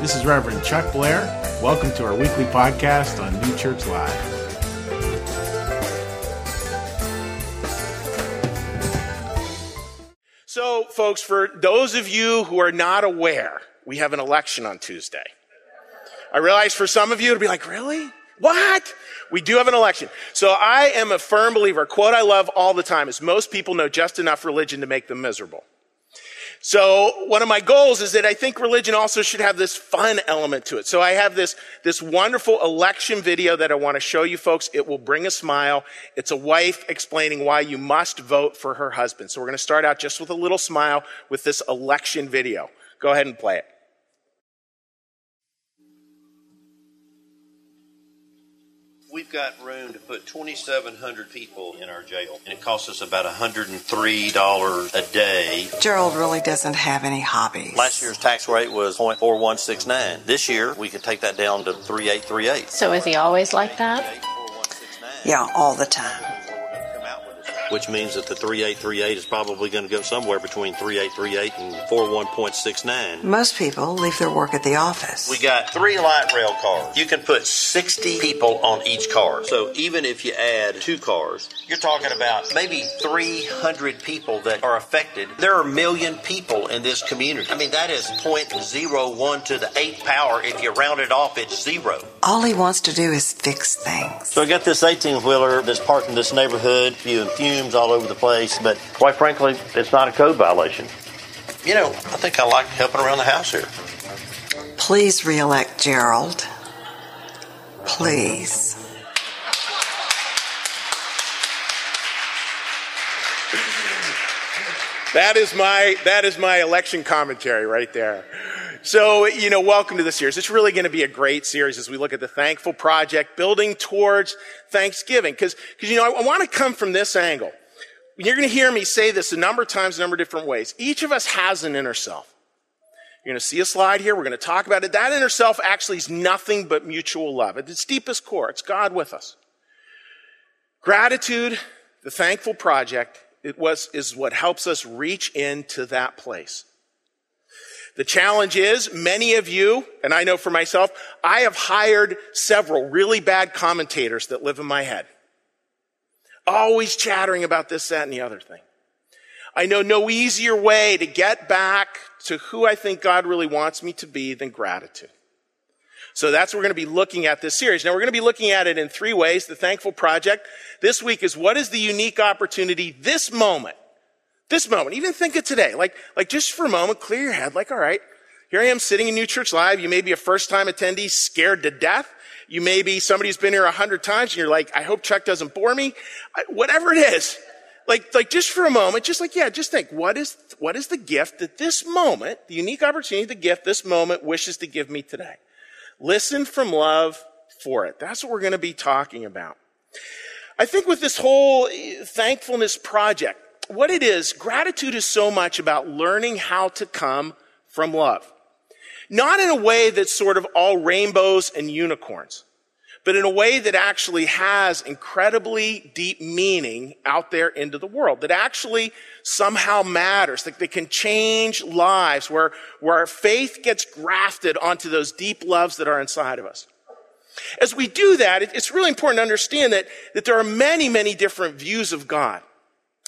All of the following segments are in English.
This is Reverend Chuck Blair. Welcome to our weekly podcast on New Church Live. So, folks, for those of you who are not aware, we have an election on Tuesday. I realize for some of you it'll be like, really? What? We do have an election. So I am a firm believer. A quote I love all the time is, most people know just enough religion to make them miserable. So one of my goals is that I think religion also should have this fun element to it. So I have this wonderful election video that I want to show you folks. It will bring a smile. It's a wife explaining why you must vote for her husband. So we're going to start out just with a little smile with this election video. Go ahead and play it. We've got room to put 2,700 people in our jail, and it costs us about $103 a day. Gerald really doesn't have any hobbies. Last year's tax rate was 0.4169. This year, we could take that down to 3.838. So is he always like that? Yeah, all the time. Which means that the 3.838 is probably going to go somewhere between 3.838 and 41.69. Most people leave their work at the office. We got 3 light rail cars. You can put 60 people on each car. So even if you add 2 cars, you're talking about maybe 300 people that are affected. There are a million people in this community. I mean, that is 0.01 to the 8th power. If you round it off, it's 0. All he wants to do is fix things. So I got this 18-wheeler that's parked in this neighborhood, fumes all over the place, but quite frankly, it's not a code violation. You know, I think I like helping around the house here. Please re-elect Gerald. Please. That is my election commentary right there. So, you know, welcome to the series. It's really going to be a great series as we look at the Thankful Project, building towards Thanksgiving. Because you know, I want to come from this angle. You're going to hear me say this a number of times, a number of different ways. Each of us has an inner self. You're going to see a slide here. We're going to talk about it. That inner self actually is nothing but mutual love. At its deepest core, it's God with us. Gratitude, the Thankful Project, is what helps us reach into that place. The challenge is, many of you, and I know for myself, I have hired several really bad commentators that live in my head. Always chattering about this, that, and the other thing. I know no easier way to get back to who I think God really wants me to be than gratitude. So that's what we're going to be looking at this series. Now, we're going to be looking at it in 3 ways. The Thankful Project this week is, what is the unique opportunity this moment, even think of today, like just for a moment, clear your head, like, all right, here I am sitting in New Church Live. You may be a first-time attendee scared to death. You may be somebody who's been here 100 times, and you're like, I hope Chuck doesn't bore me. Whatever it is, like just for a moment, just think, what is the gift that this moment, the unique opportunity, the gift this moment wishes to give me today? Listen from love for it. That's what we're going to be talking about. I think with this whole thankfulness project, what it is, gratitude is so much about learning how to come from love. Not in a way that's sort of all rainbows and unicorns, but in a way that actually has incredibly deep meaning out there into the world, that actually somehow matters, that can change lives, where our faith gets grafted onto those deep loves that are inside of us. As we do that, it's really important to understand that there are many, many different views of God.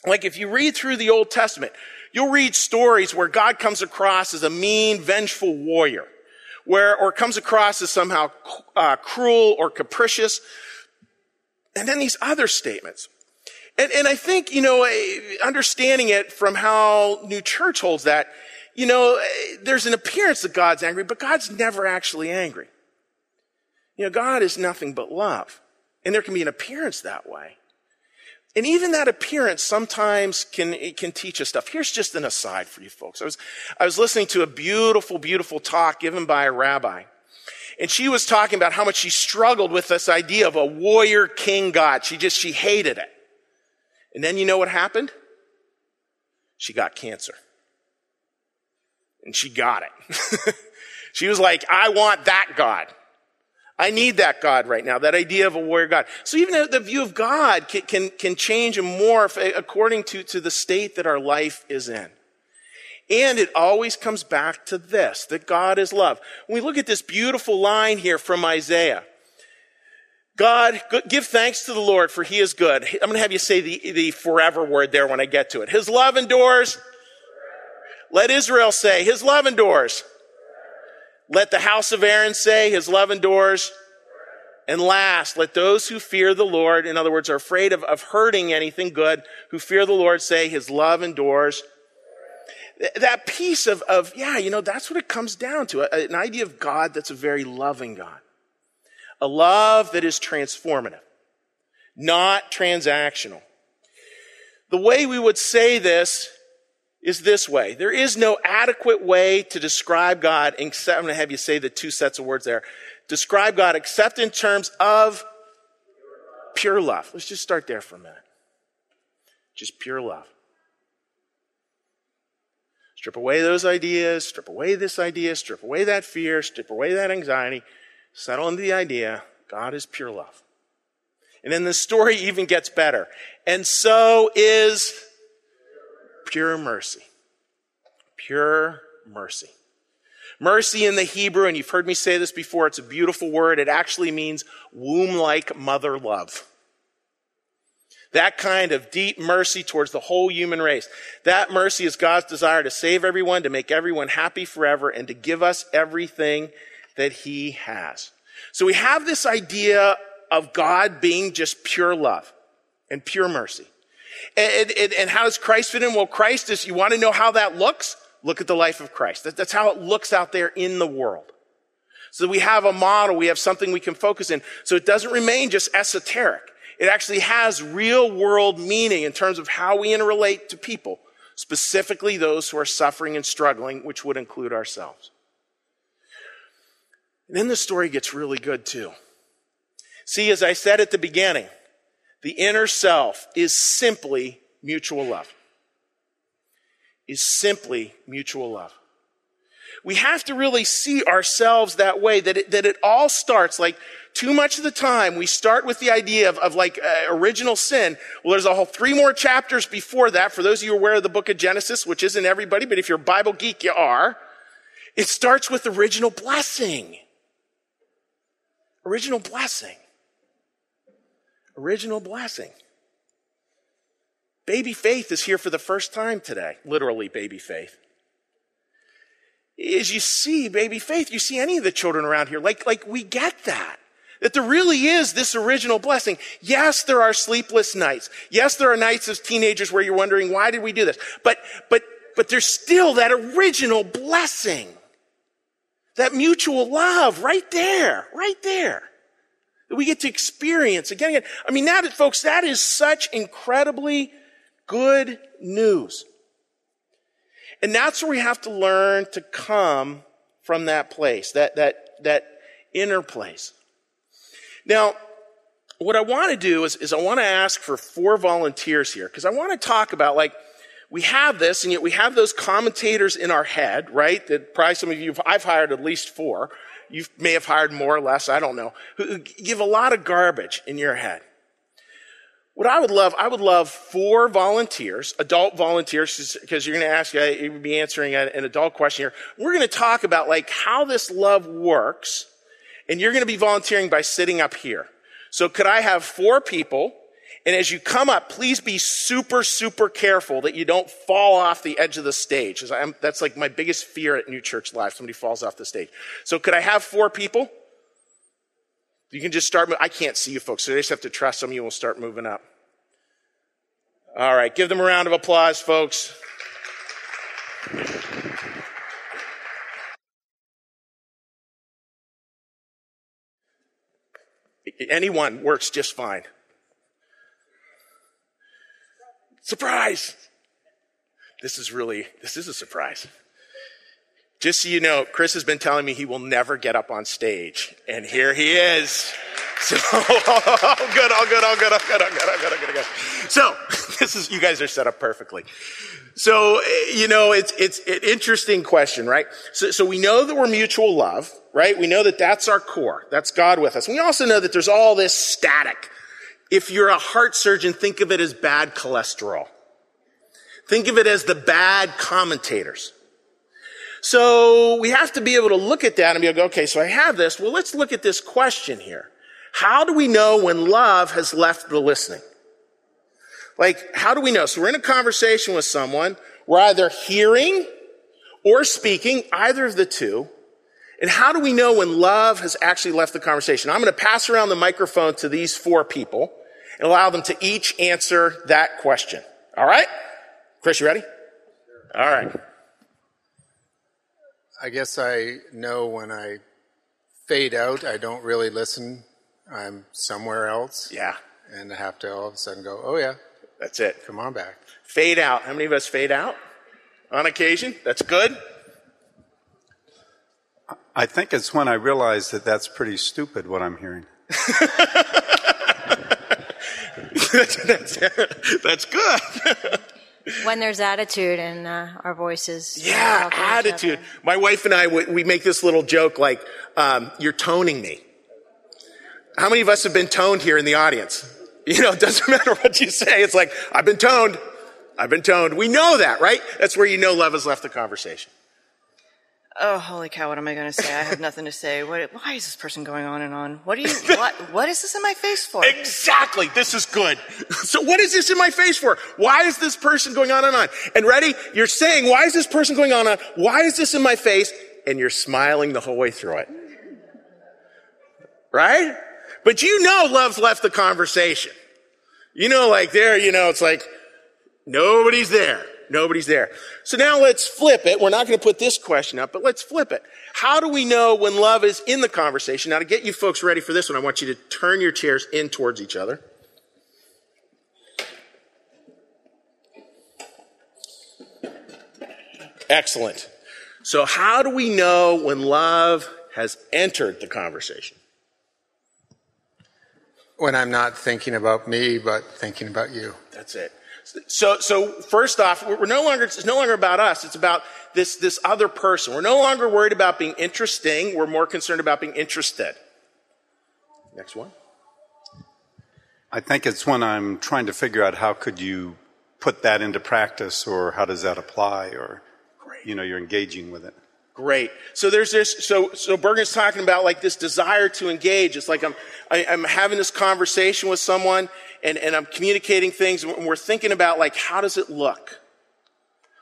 Like if you read through the Old Testament, you'll read stories where God comes across as a mean, vengeful warrior, or comes across as somehow cruel or capricious, and then these other statements. And I think, you know, understanding it from how New Church holds that, you know, there's an appearance that God's angry, but God's never actually angry. You know, God is nothing but love, and there can be an appearance that way. And even that appearance sometimes can teach us stuff. Here's just an aside for you folks. I was listening to a beautiful, beautiful talk given by a rabbi. And she was talking about how much she struggled with this idea of a warrior king God. She hated it. And then you know what happened? She got cancer. And she got it. She was like, I want that God. I need that God right now, that idea of a warrior God. So even the view of God can change and morph according to the state that our life is in. And it always comes back to this, that God is love. When we look at this beautiful line here from Isaiah, God, give thanks to the Lord, for he is good. I'm going to have you say the forever word there when I get to it. His love endures. Let Israel say, his love endures. Let the house of Aaron say, his love endures. And last, let those who fear the Lord, in other words, are afraid of hurting anything good, who fear the Lord say, his love endures. That piece of that's what it comes down to, an idea of God that's a very loving God. A love that is transformative, not transactional. The way we would say this is this way. There is no adequate way to describe God, except, I'm going to have you say the two sets of words there. Describe God except in terms of pure love. Let's just start there for a minute. Just pure love. Strip away those ideas, strip away this idea, strip away that fear, strip away that anxiety. Settle into the idea, God is pure love. And then the story even gets better. And so is pure mercy. Pure mercy. Mercy in the Hebrew, and you've heard me say this before, it's a beautiful word. It actually means womb-like mother love. That kind of deep mercy towards the whole human race. That mercy is God's desire to save everyone, to make everyone happy forever, and to give us everything that he has. So we have this idea of God being just pure love and pure mercy. And how does Christ fit in? Well, Christ is, you want to know how that looks? Look at the life of Christ. That's how it looks out there in the world. So we have a model, we have something we can focus in. So it doesn't remain just esoteric. It actually has real world meaning in terms of how we interrelate to people, specifically those who are suffering and struggling, which would include ourselves. And then the story gets really good too. See, as I said at the beginning, the inner self is simply mutual love. Is simply mutual love. We have to really see ourselves that way, that it all starts, like too much of the time we start with the idea of original sin. Well, there's a whole 3 more chapters before that. For those of you who are aware of the book of Genesis, which isn't everybody, but if you're a Bible geek, you are. It starts with original blessing. Original blessing. Original blessing. Baby Faith is here for the first time today. Literally, Baby Faith. As you see Baby Faith, you see any of the children around here, like we get that there really is this original blessing. Yes, there are sleepless nights. Yes, there are nights as teenagers where you're wondering, why did we do this? But there's still that original blessing. That mutual love right there, that we get to experience again. I mean, that, folks, that is such incredibly good news. And that's where we have to learn to come from that place, that inner place. Now, what I want to do is I want to ask for 4 volunteers here, because I want to talk about, we have this, and yet we have those commentators in our head, right? That probably some of you, I've hired at least 4. You may have hired more or less, I don't know, who give a lot of garbage in your head. What I would love 4 volunteers, adult volunteers, because you're going to ask, you would be answering an adult question here. We're going to talk about how this love works, and you're going to be volunteering by sitting up here. So could I have 4 people? And as you come up, please be super, super careful that you don't fall off the edge of the stage. That's my biggest fear at New Church Live, somebody falls off the stage. So could I have 4 people? You can just start. I can't see you folks, so I just have to trust some of you will start moving up. All right, give them a round of applause, folks. Anyone works just fine. Surprise! This is a surprise. Just so you know, Chris has been telling me he will never get up on stage, and here he is. So, all good. So, you guys are set up perfectly. So, it's an interesting question, right? So we know that we're mutual love, right? We know that that's our core. That's God with us. We also know that there's all this static. If you're a heart surgeon, think of it as bad cholesterol. Think of it as the bad commentators. So we have to be able to look at that and be like, okay, so I have this. Well, let's look at this question here. How do we know when love has left the listening? Like, how do we know? So we're in a conversation with someone. We're either hearing or speaking, either of the two. And how do we know when love has actually left the conversation? I'm going to pass around the microphone to these four people and allow them to each answer that question. All right? Chris, you ready? All right. I guess I know when I fade out, I don't really listen. I'm somewhere else. Yeah. And I have to all of a sudden go, oh, yeah. That's it. Come on back. Fade out. How many of us fade out on occasion? That's good. I think it's when I realize that that's pretty stupid what I'm hearing. That's good. When there's attitude in our voices. Yeah, attitude. My wife and I, we make this little joke like, you're toning me. How many of us have been toned here in the audience? You know, it doesn't matter what you say. It's like, I've been toned. I've been toned. We know that, right? That's where you know love has left the conversation. Oh, holy cow, what am I going to say? I have nothing to say. Why is this person going on and on? What is this in my face for? Exactly. This is good. So what is this in my face for? Why is this person going on and on? And ready? You're saying, why is this person going on and on? Why is this in my face? And you're smiling the whole way through it. Right? But you know love's left the conversation. You know, like there, you know, it's like nobody's there. Nobody's there. So now let's flip it. We're not going to put this question up, but let's flip it. How do we know when love is in the conversation? Now, to get you folks ready for this one, I want you to turn your chairs in towards each other. Excellent. So how do we know when love has entered the conversation? When I'm not thinking about me, but thinking about you. That's it. So first off, it's no longer about us. It's about this other person. We're no longer worried about being interesting. We're more concerned about being interested. Next one. I think it's when I'm trying to figure out how could you put that into practice, or how does that apply, or great. You know, you're engaging with it. Great. So there's this. So Bergen's talking about like this desire to engage. It's like I'm having this conversation with someone. And I'm communicating things, and we're thinking about like, how does it look?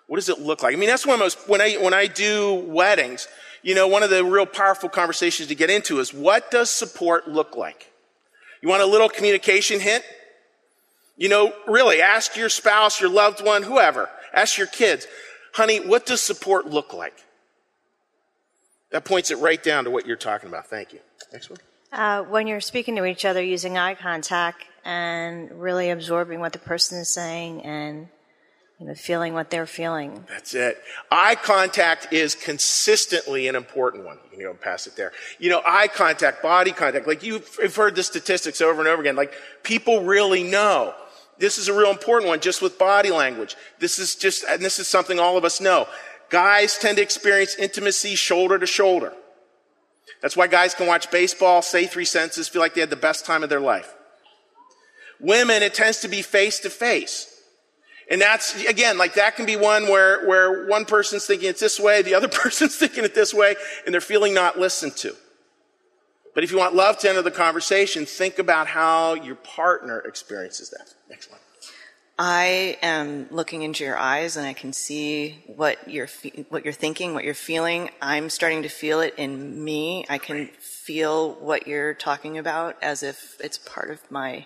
What does it look like? I mean, that's one of the most, when I do weddings, you know, one of the real powerful conversations to get into is, what does support look like? You want a little communication hint? You know, really, ask your spouse, your loved one, whoever. Ask your kids, honey, what does support look like? That points it right down to what you're talking about. Thank you. Next one. When you're speaking to each other using eye contact, and really absorbing what the person is saying and, you know, feeling what they're feeling. That's it. Eye contact is consistently an important one. You can go past it there. You know, eye contact, body contact. Like you've heard the statistics over and over again. Like people really know. This is a real important one just with body language. This is something all of us know. Guys tend to experience intimacy shoulder to shoulder. That's why guys can watch baseball, say 3 sentences, feel like they had the best time of their life. Women, it tends to be face to face. And that's, again, like that can be one where one person's thinking it's this way, the other person's thinking it this way, and they're feeling not listened to. But if you want love to enter the conversation, think about how your partner experiences that. Next one. I am looking into your eyes and I can see what you're thinking, what you're feeling. I'm starting to feel it in me. I can feel what you're talking about as if it's part of my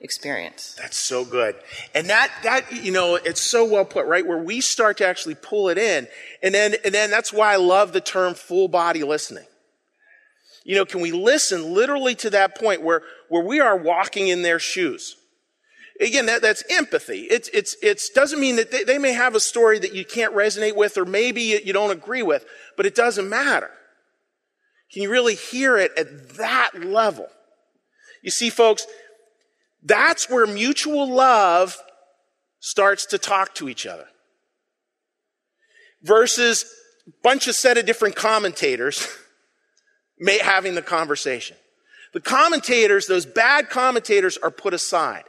experience. That's so good. And that, you know, it's so well put, right? Where we start to actually pull it in. And then that's why I love the term full body listening. You know, can we listen literally to that point where we are walking in their shoes? Again, that's empathy. It's doesn't mean that they may have a story that you can't resonate with, or maybe you don't agree with, but it doesn't matter. Can you really hear it at that level? You see, folks, that's where mutual love starts to talk to each other. Versus a bunch of set of different commentators having the conversation. The commentators, those bad commentators, are put aside.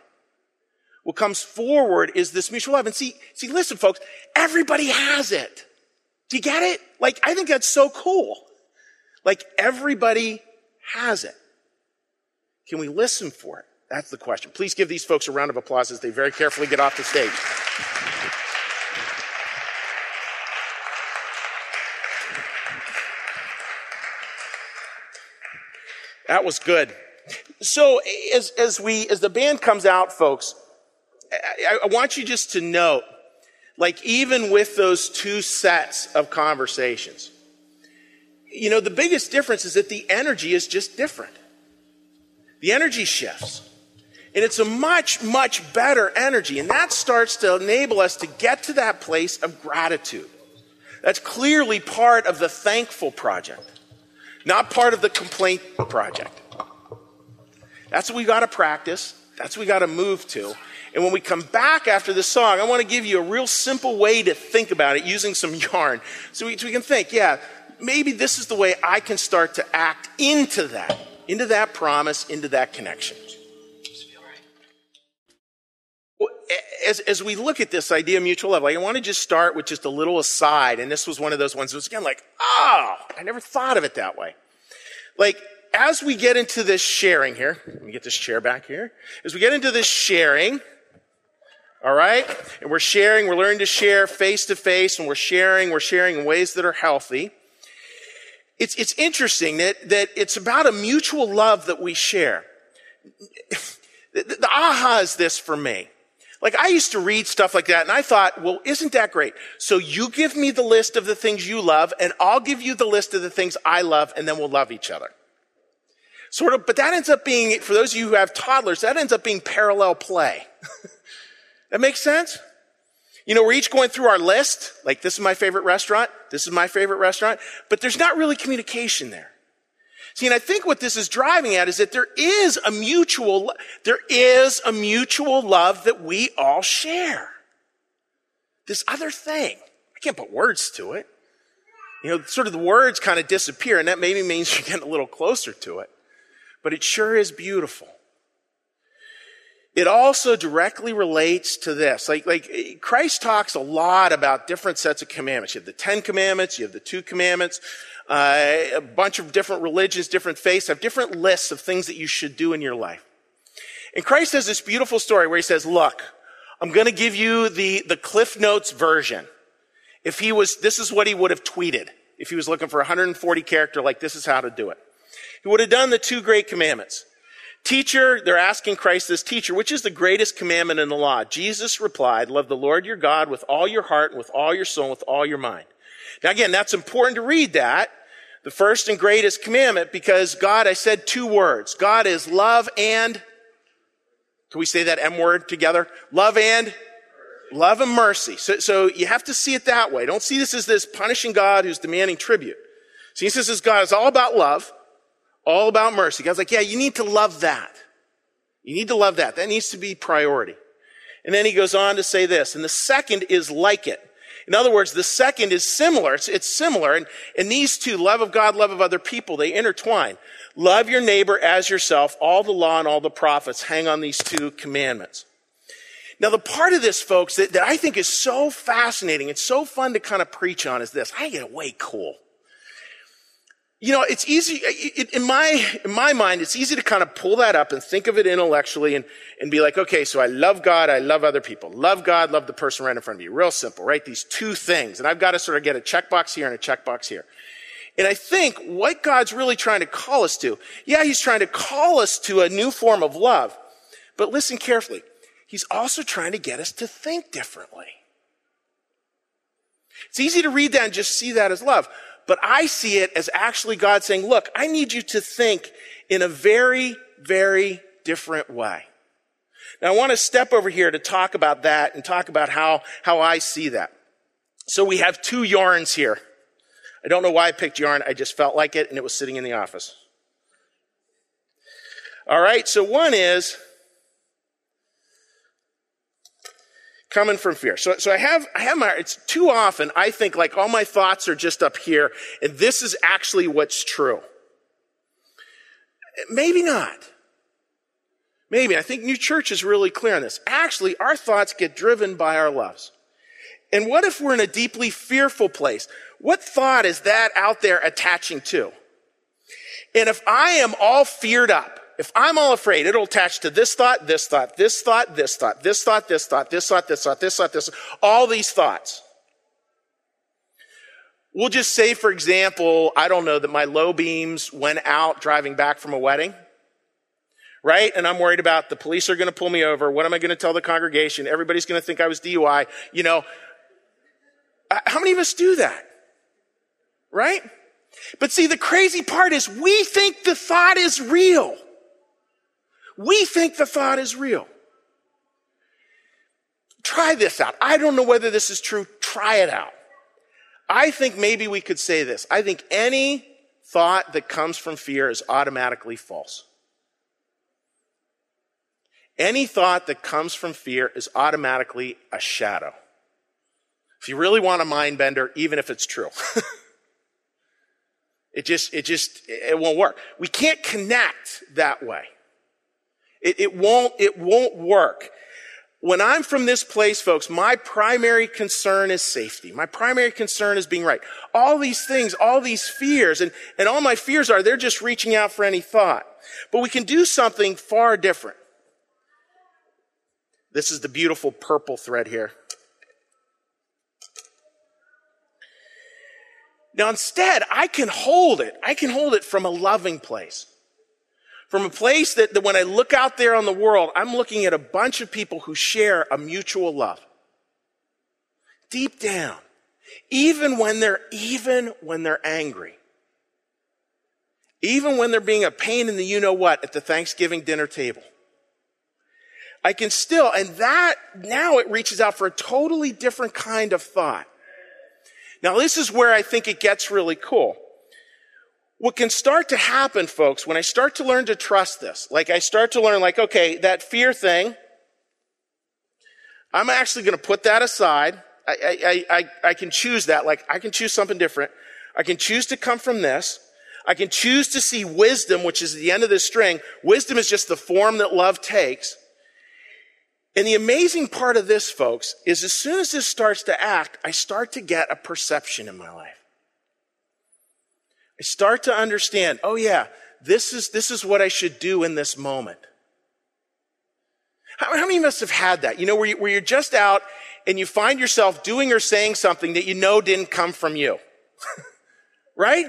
What comes forward is this mutual love. And see, listen, folks, everybody has it. Do you get it? Like, I think that's so cool. Like, everybody has it. Can we listen for it? That's the question. Please give these folks a round of applause as they very carefully get off the stage. That was good. So as the band comes out, folks, I want you just to note, like, even with those two sets of conversations, you know, the biggest difference is that the energy is just different. The energy shifts. And it's a much, much better energy. And that starts to enable us to get to that place of gratitude. That's clearly part of the Thankful Project, not part of the Complaint Project. That's what we got to practice. That's what we got to move to. And when we come back after this song, I want to give you a real simple way to think about it using some yarn. So we can think, yeah, maybe this is the way I can start to act into that promise, into that connection. As we look at this idea of mutual love, I want to just start with just a little aside. And this was one of those ones that was, again, like, oh, I never thought of it that way. Like, as we get into this sharing here, let me get this chair back here. As we get into this sharing, all right, and we're sharing, we're learning to share face to face, and we're sharing in ways that are healthy. It's interesting that it's about a mutual love that we share. The aha is this for me. Like, I used to read stuff like that, and I thought, well, isn't that great? So you give me the list of the things you love, and I'll give you the list of the things I love, and then we'll love each other. Sort of, but that ends up being, for those of you who have toddlers, that ends up being parallel play. That makes sense? You know, we're each going through our list, like, this is my favorite restaurant, this is my favorite restaurant, but there's not really communication there. See, and I think what this is driving at is that there is a mutual love that we all share. This other thing. I can't put words to it. You know, sort of the words kind of disappear, and that maybe means you're getting a little closer to it. But it sure is beautiful. It also directly relates to this. Like Christ talks a lot about different sets of commandments. You have the 10 commandments, you have the 2 commandments. A bunch of different religions, different faiths have different lists of things that you should do in your life. And Christ has this beautiful story where he says, look, I'm going to give you the Cliff Notes version. This is what he would have tweeted if he was looking for 140 character, like, this is how to do it. He would have done the 2 great commandments. Teacher, they're asking Christ this, teacher, which is the greatest commandment in the law? Jesus replied, love the Lord your God with all your heart, and with all your soul, and with all your mind. Now, again, that's important to read that, the first and greatest commandment, because God, I said 2 words. God is love and, can we say that M word together? Love and mercy. So you have to see it that way. Don't see this as this punishing God who's demanding tribute. See, this is God is all about love, all about mercy. God's like, yeah, you need to love that. You need to love that. That needs to be priority. And then he goes on to say this, and the second is like it. In other words, the second is similar. It's similar. And these 2, love of God, love of other people, they intertwine. Love your neighbor as yourself. All the law and all the prophets hang on these 2 commandments. Now, the part of this, folks, that I think is so fascinating and so fun to kind of preach on is this. I get way cool. You know, it's easy, in my mind, it's easy to kind of pull that up and think of it intellectually and be like, okay, so I love God, I love other people. Love God, love the person right in front of you. Real simple, right? These 2 things. And I've got to sort of get a checkbox here and a checkbox here. And I think what God's really trying to call us to, yeah, he's trying to call us to a new form of love. But listen carefully. He's also trying to get us to think differently. It's easy to read that and just see that as love. But I see it as actually God saying, look, I need you to think in a very, very different way. Now, I want to step over here to talk about that and talk about how I see that. So we have 2 yarns here. I don't know why I picked yarn. I just felt like it, and it was sitting in the office. All right, so one is coming from fear. So I have my, it's too often I think like all my thoughts are just up here and this is actually what's true. Maybe not. Maybe. I think New Church is really clear on this. Actually, our thoughts get driven by our loves. And what if we're in a deeply fearful place? what thought is that out there attaching to? And if I am all feared up, if I'm all afraid, it'll attach to this thought, this thought, this thought, this thought, this thought, this thought, this thought, this thought, this thought, this thought, all these thoughts. We'll just say, for example, I don't know, that my low beams went out driving back from a wedding, right? And I'm worried about the police are going to pull me over. What am I going to tell the congregation? Everybody's going to think I was DUI. You know, how many of us do that, right? But see, the crazy part is we think the thought is real. We think the thought is real. Try this out. I don't know whether this is true. Try it out. I think maybe we could say this. I think any thought that comes from fear is automatically false. Any thought that comes from fear is automatically a shadow. If you really want a mind bender, even if it's true, it won't work. We can't connect that way. It won't work. When I'm from this place, folks, my primary concern is safety. My primary concern is being right. All these things, all these fears, and all my fears are, they're just reaching out for any thought. But we can do something far different. This is the beautiful purple thread here. Now, instead, I can hold it. I can hold it from a loving place. From a place that when I look out there on the world, I'm looking at a bunch of people who share a mutual love. Deep down, even when they're angry, even when they're being a pain in the you-know-what at the Thanksgiving dinner table, I can still, and that, now it reaches out for a totally different kind of thought. Now, this is where I think it gets really cool. What can start to happen, folks, when I start to learn to trust this, like I start to learn, like, okay, that fear thing, I'm actually going to put that aside. I can choose that. Like, I can choose something different. I can choose to come from this. I can choose to see wisdom, which is at the end of this string. Wisdom is just the form that love takes. And the amazing part of this, folks, is as soon as this starts to act, I start to get a perception in my life. I start to understand, oh yeah, this is what I should do in this moment. How many of us have had that? You know, where you're just out and you find yourself doing or saying something that you know didn't come from you, right?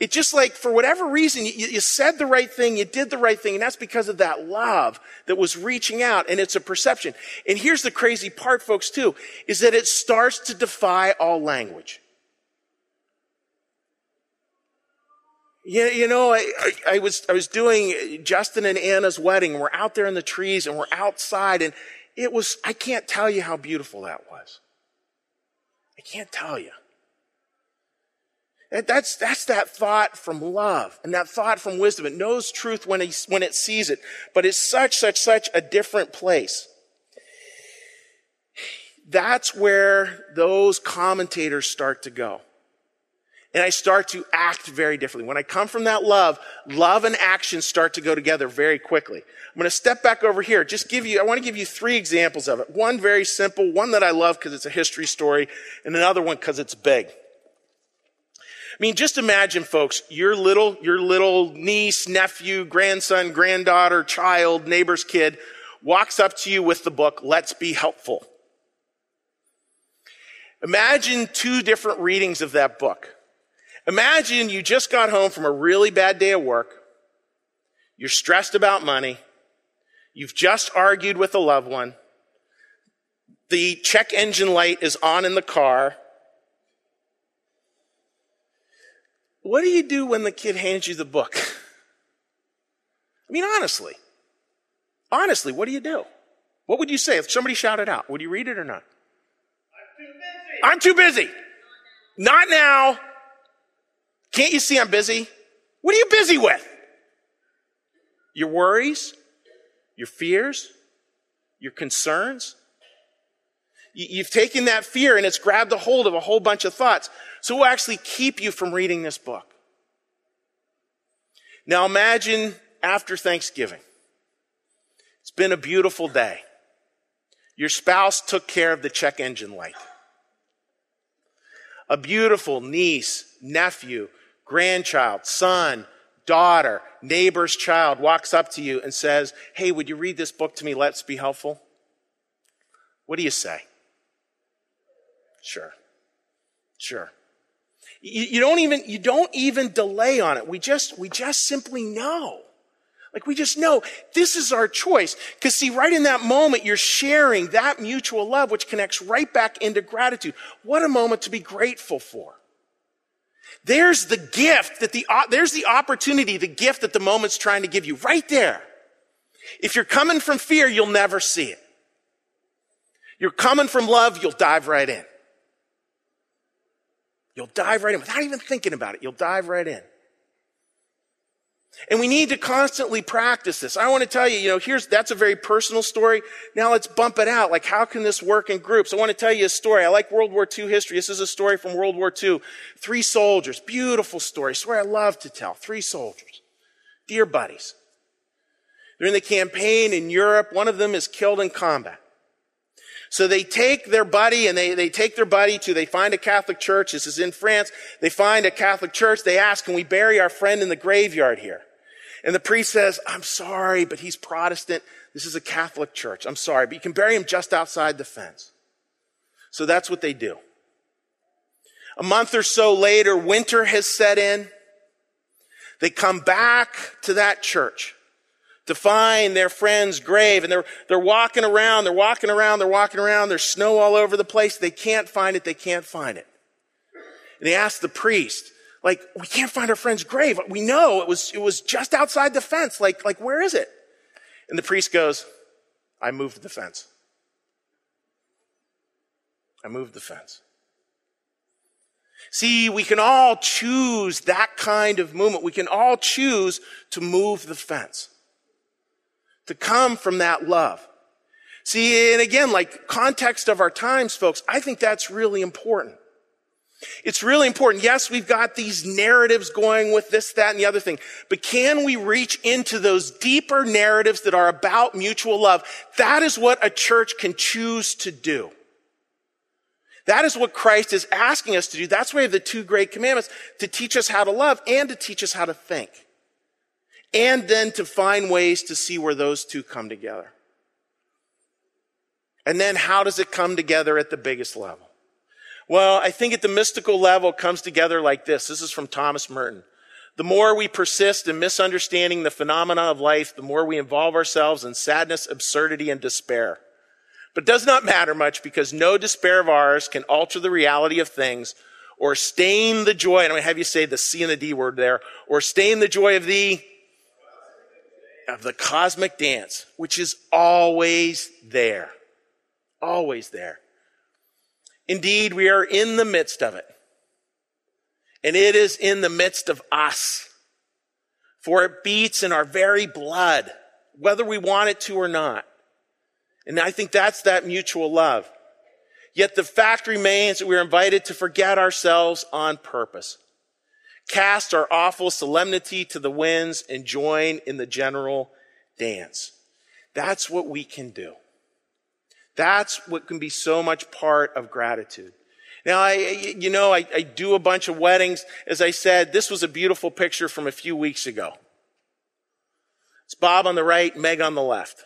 It just, like, for whatever reason, you said the right thing, you did the right thing, and that's because of that love that was reaching out, and it's a perception. And here's the crazy part, folks, too, is that it starts to defy all language. Yeah, you know, I was doing Justin and Anna's wedding. We're out there in the trees and we're outside, and it was, I can't tell you how beautiful that was. I can't tell you. That's that thought from love and that thought from wisdom. It knows truth when it sees it, but it's such a different place. That's where those commentators start to go. And I start to act very differently. When I come from that love and action start to go together very quickly. I'm going to step back over here. I want to give you three examples of it. One very simple, one that I love because it's a history story, and another one because it's big. I mean, just imagine, folks, your little niece, nephew, grandson, granddaughter, child, neighbor's kid walks up to you with the book, Let's Be Helpful. Imagine two different readings of that book. Imagine you just got home from a really bad day of work. You're stressed about money. You've just argued with a loved one. The check engine light is on in the car. What do you do when the kid hands you the book? I mean, honestly, what do you do? What would you say if somebody shouted out? Would you read it or not? I'm too busy. Not now. Can't you see I'm busy? What are you busy with? Your worries, your fears, your concerns. You've taken that fear and it's grabbed a hold of a whole bunch of thoughts. So it will actually keep you from reading this book. Now imagine after Thanksgiving. It's been a beautiful day. Your spouse took care of the check engine light. a beautiful niece, nephew, grandchild, son, daughter, neighbor's child walks up to you and says, hey, would you read this book to me, Let's Be Helpful? What do you say? Sure. You don't even delay on it. We just simply know. Like, we just know this is our choice. Because, see, right in that moment, you're sharing that mutual love, which connects right back into gratitude. What a moment to be grateful for. There's the gift that there's the opportunity, the gift that the moment's trying to give you right there. If you're coming from fear, you'll never see it. You're coming from love, you'll dive right in. You'll dive right in without even thinking about it. You'll dive right in. And we need to constantly practice this. I want to tell you, that's a very personal story. Now let's bump it out. Like, how can this work in groups? I want to tell you a story. I like World War II history. This is a story from World War II. 3 soldiers, beautiful story. Story I love to tell. 3 soldiers, dear buddies. They're in the campaign in Europe. One of them is killed in combat. So they take their buddy and they find a Catholic church. This is in France. They find a Catholic church. They ask, can we bury our friend in the graveyard here? And the priest says, I'm sorry, but he's Protestant. This is a Catholic church. I'm sorry, but you can bury him just outside the fence. So that's what they do. A month or so later, winter has set in. They come back to that church to find their friend's grave. And they're walking around. There's snow all over the place. They can't find it. And they ask the priest, like, we can't find our friend's grave. We know it was just outside the fence. Like, where is it? And the priest goes, I moved the fence. See, we can all choose that kind of movement. We can all choose to move the fence, to come from that love. See, and again, like, context of our times, folks, I think that's really important. It's really important. Yes, we've got these narratives going with this, that, and the other thing, but can we reach into those deeper narratives that are about mutual love? That is what a church can choose to do. That is what Christ is asking us to do. That's why we have the 2 great commandments, to teach us how to love and to teach us how to think. And then to find ways to see where those 2 come together. And then how does it come together at the biggest level? Well, I think at the mystical level it comes together like this. This is from Thomas Merton. The more we persist in misunderstanding the phenomena of life, the more we involve ourselves in sadness, absurdity, and despair. But it does not matter much, because no despair of ours can alter the reality of things or stain the joy. And I'm going to have you say the C and the D word there. Or stain the joy of the... of the cosmic dance, which is always there. Always there. Indeed, we are in the midst of it. And it is in the midst of us. For it beats in our very blood, whether we want it to or not. And I think that's that mutual love. Yet the fact remains that we are invited to forget ourselves on purpose, cast our awful solemnity to the winds, and join in the general dance. That's what we can do. That's what can be so much part of gratitude. Now, I do a bunch of weddings. As I said, this was a beautiful picture from a few weeks ago. It's Bob on the right, Meg on the left.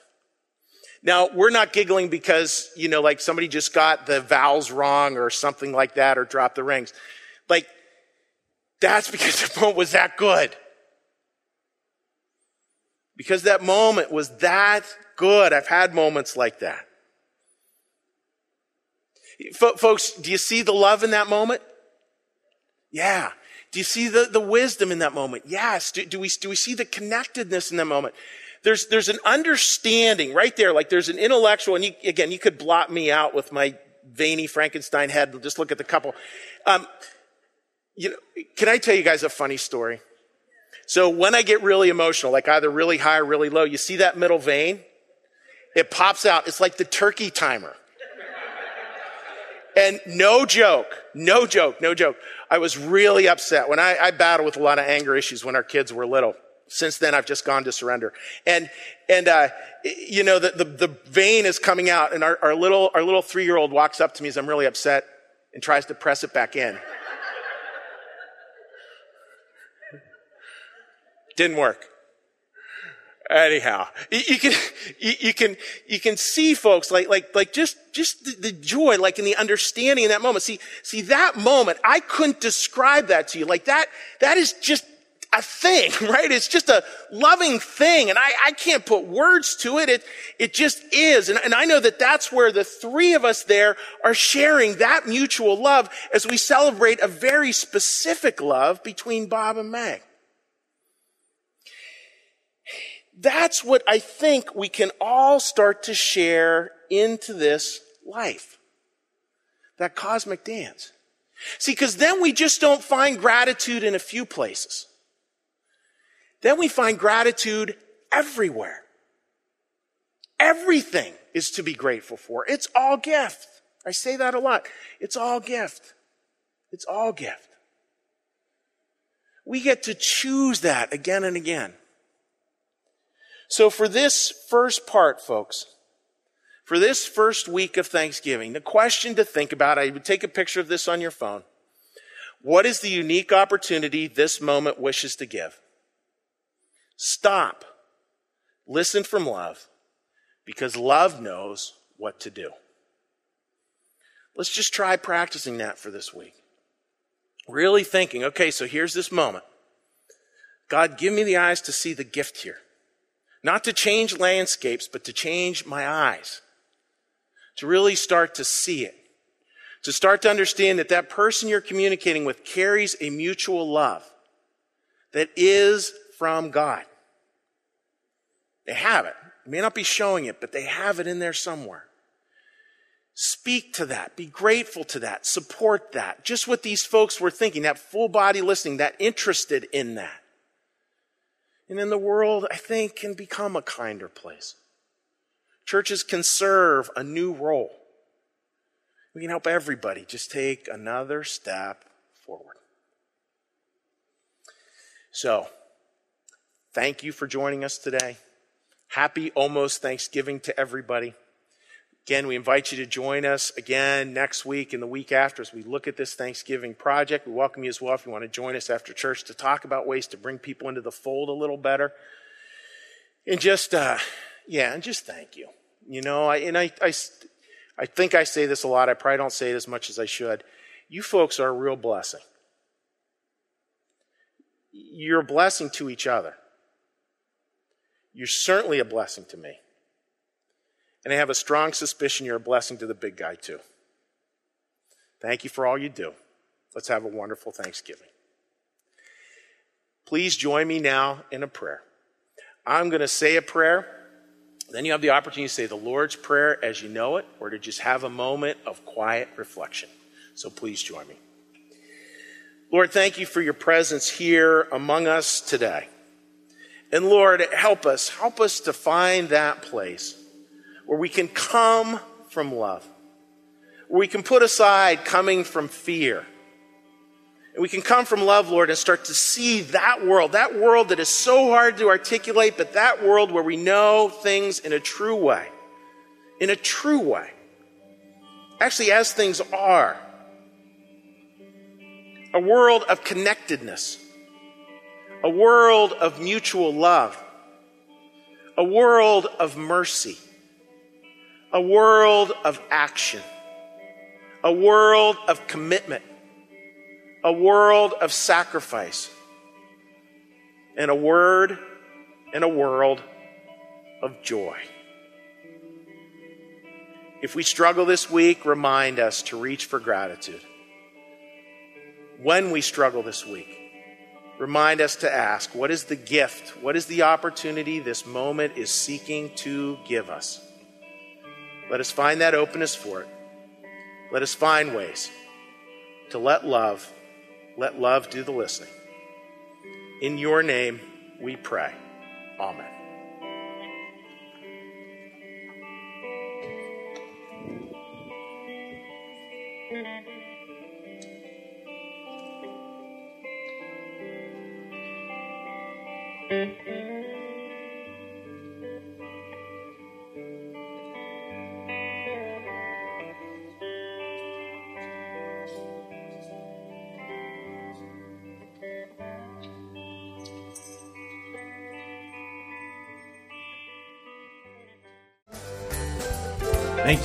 Now, we're not giggling because, like somebody just got the vows wrong or something like that, or dropped the rings. Like, that's because the moment was that good. Because that moment was that good. I've had moments like that. Folks, do you see the love in that moment? Yeah. Do you see the wisdom in that moment? Yes. Do we see the connectedness in that moment? There's an understanding right there. Like, there's an intellectual, and you could blot me out with my veiny Frankenstein head and just look at the couple. Can I tell you guys a funny story? So when I get really emotional, like either really high or really low, you see that middle vein? It pops out. It's like the turkey timer. And no joke. I was really upset. When I battled with a lot of anger issues when our kids were little. Since then, I've just gone to surrender. And the vein is coming out, and our little 3-year-old walks up to me as I'm really upset. and tries to press it back in. Didn't work. Anyhow, you can see, folks, like just the joy, like in the understanding in that moment. See that moment, I couldn't describe that to you. Like that is just a thing, right? It's just a loving thing. And I can't put words to it. It just is. And I know that that's where the three of us there are sharing that mutual love as we celebrate a very specific love between Bob and Meg. That's what I think we can all start to share into this life, that cosmic dance. See, because then we just don't find gratitude in a few places. Then we find gratitude everywhere. Everything is to be grateful for. It's all gift. I say that a lot. It's all gift. It's all gift. We get to choose that again and again. So for this first part, folks, for this first week of Thanksgiving, the question to think about, I would take a picture of this on your phone. What is the unique opportunity this moment wishes to give? Stop. Listen from love, because love knows what to do. Let's just try practicing that for this week. Really thinking, okay, so here's this moment. God, give me the eyes to see the gift here. Not to change landscapes, but to change my eyes. To really start to see it. To start to understand that that person you're communicating with carries a mutual love that is from God. They have it. They may not be showing it, but they have it in there somewhere. Speak to that. Be grateful to that. Support that. Just what these folks were thinking, that full body listening, that interested in that. And then the world, I think, can become a kinder place. Churches can serve a new role. We can help everybody just take another step forward. So, thank you for joining us today. Happy almost Thanksgiving to everybody. Again, we invite you to join us again next week and the week after as we look at this Thanksgiving project. We welcome you as well if you want to join us after church to talk about ways to bring people into the fold a little better. And just, and just thank you. You know, I think I say this a lot. I probably don't say it as much as I should. You folks are a real blessing. You're a blessing to each other. You're certainly a blessing to me. And I have a strong suspicion you're a blessing to the big guy, too. Thank you for all you do. Let's have a wonderful Thanksgiving. Please join me now in a prayer. I'm going to say a prayer. Then you have the opportunity to say the Lord's Prayer as you know it, or to just have a moment of quiet reflection. So please join me. Lord, thank you for your presence here among us today. And Lord, help us to find that place where we can come from love, where we can put aside coming from fear. And we can come from love, Lord, and start to see that world that is so hard to articulate, but that world where we know things in a true way, actually as things are, a world of connectedness, a world of mutual love, a world of mercy, a world of action, a world of commitment, a world of sacrifice, and a word and a world of joy. If we struggle this week, remind us to reach for gratitude. When we struggle this week, remind us to ask, what is the gift? What is the opportunity this moment is seeking to give us? Let us find that openness for it. Let us find ways to let love do the listening. In your name we pray. Amen. Thank